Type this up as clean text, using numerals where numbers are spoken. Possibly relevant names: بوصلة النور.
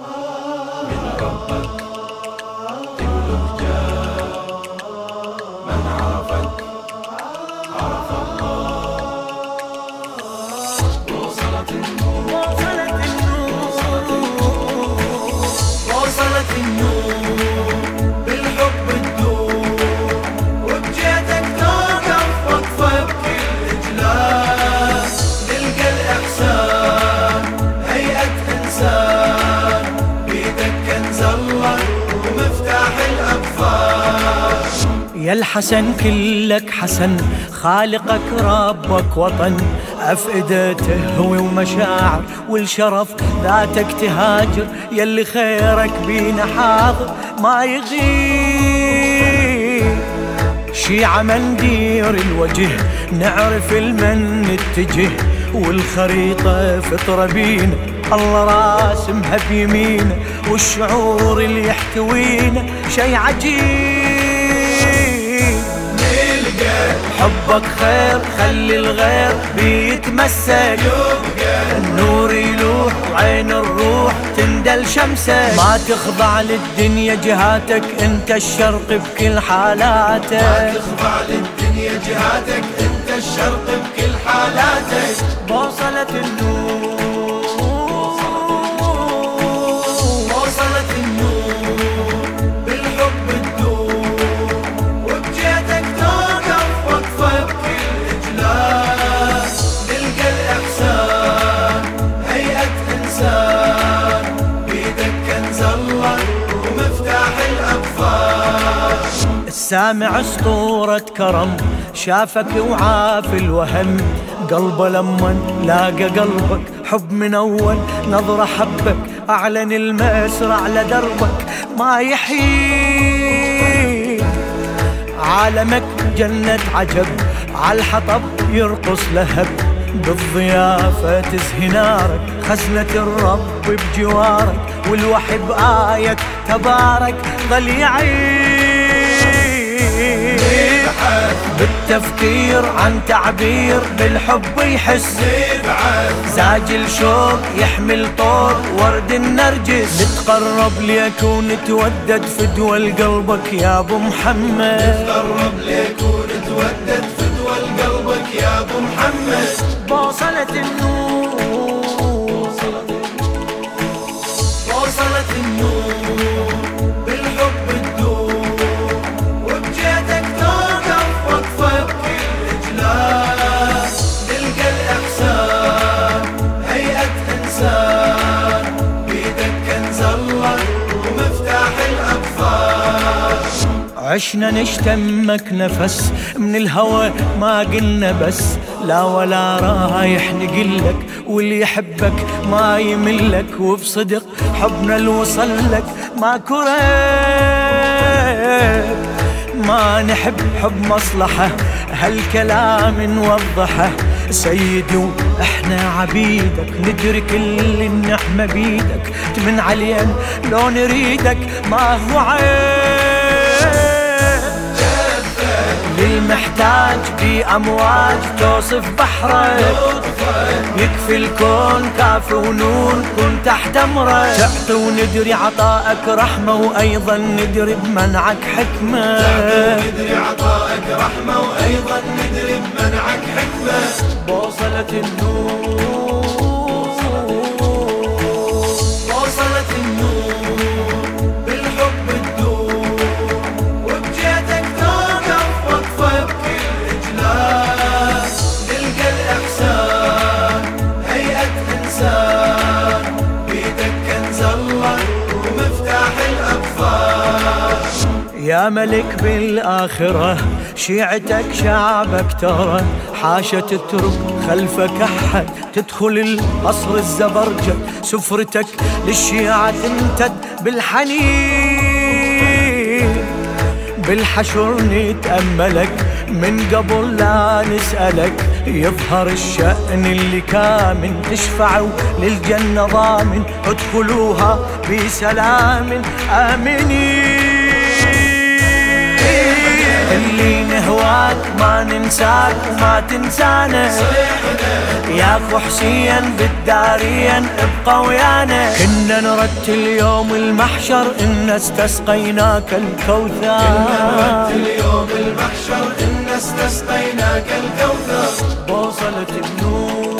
من قلبك تملك جاه، من عرفك عرف الله. وصلت النور، وصلت النور بالحب الدور، وبجيتك لو كفك بكل إجلاس نلقى الإحسان هيئة إنسان. بيدك كنز الله ومفتاح الأقفال. يا الحسن كلك حسن، خالقك ربك وطن، أفئدة تهوي ومشاعر والشرف ذاتك تهاجر. يلي خيرك بينا حاضر ما يغيب، شيعة مندير الوجه نعرف المن نتجه، والخريطة فطرة بينا الله راسمها بيمينا، والشعور اللي يحتوينا شي عجيب. حبك خير خلي الغير بيتمسك، النور يلوح وعين الروح تندل شمسك. ما تخضع للدنيا جهاتك، انت الشرق بكل حالاتك. ما تخضع للدنيا جهاتك، انت الشرق بكل حالاتك. بوصلة النور، بوصلة النور بالحب الدور، وبجيتك سامع اسطورة كرم شافك وعاف الوهم، قلبه لمن لاقى قلبك حب من أول نظرة، حبك أعلن المسرع لدربك ما يحيي. عالمك جنة عجب، عالحطب يرقص لهب، بالضيافة تزهي نارك، خزنة الرب بجوارك، والوحي بآيك تبارك ظل يعيش. بالتفكير عن تعبير بالحب يحس، زاجل شوق يحمل طور ورد النرجس. نتقرب ليك ونتودد فدوى لقلبك يا ابو محمد، نتقرب ليك ونتودد فدوى لقلبك يا ابو محمد. بوصلة النور، بوصلة النور بالحب الدور، وبجيتك عشنا نشتمك نفس من الهوى ما قلنا بس، لا ولا رايح نقلك، واللي يحبك ما يملك، وبصدق حبنا الوصل لك ما كريب. ما نحب حب مصلحة، هالكلام نوضحه سيدي واحنا عبيدك، ندري كل النعمة بيدك، تمن علينا لو نريدك ما هو عيب. للمحتاج بأمواج توصف بحرك، يكفي الكون كاف ونون كن تحت أمرك. تعطي وندري عطائك رحمة، وأيضا ندري بمنعك حكمة. تعطي وندري عطائك رحمة، وأيضا ندري بمنعك حكمة. بوصلة النور، بوصلة النور بالحب الدور، وبجيتك لو كفك بكل إجلاس نلقى الإحسان هيئة إنسان. بيدك كنز الله ومفتاح الأقفال. يا ملك بالآخرة شيعتك شعبك ترى، حاشا تترك خلفك أحد، تدخل القصر الزبرجد، سفرتك للشيعة تمتد بالحنين. بالحشر نتأملك من قبل لا نسألك، يظهر الشأن اللي كامن، تشفعوا للجنة ضامن، ادخلوها بسلام آمنين. اللي نهواك ما ننساك وما تنسانا، يا اخو حسين بالدارين ابقى ويانا. كنا نرتل يوم المحشر إن استسقيناك الكوثر، كنا نرتل يوم المحشر إن استسقيناك الكوثر. بوصلة النور.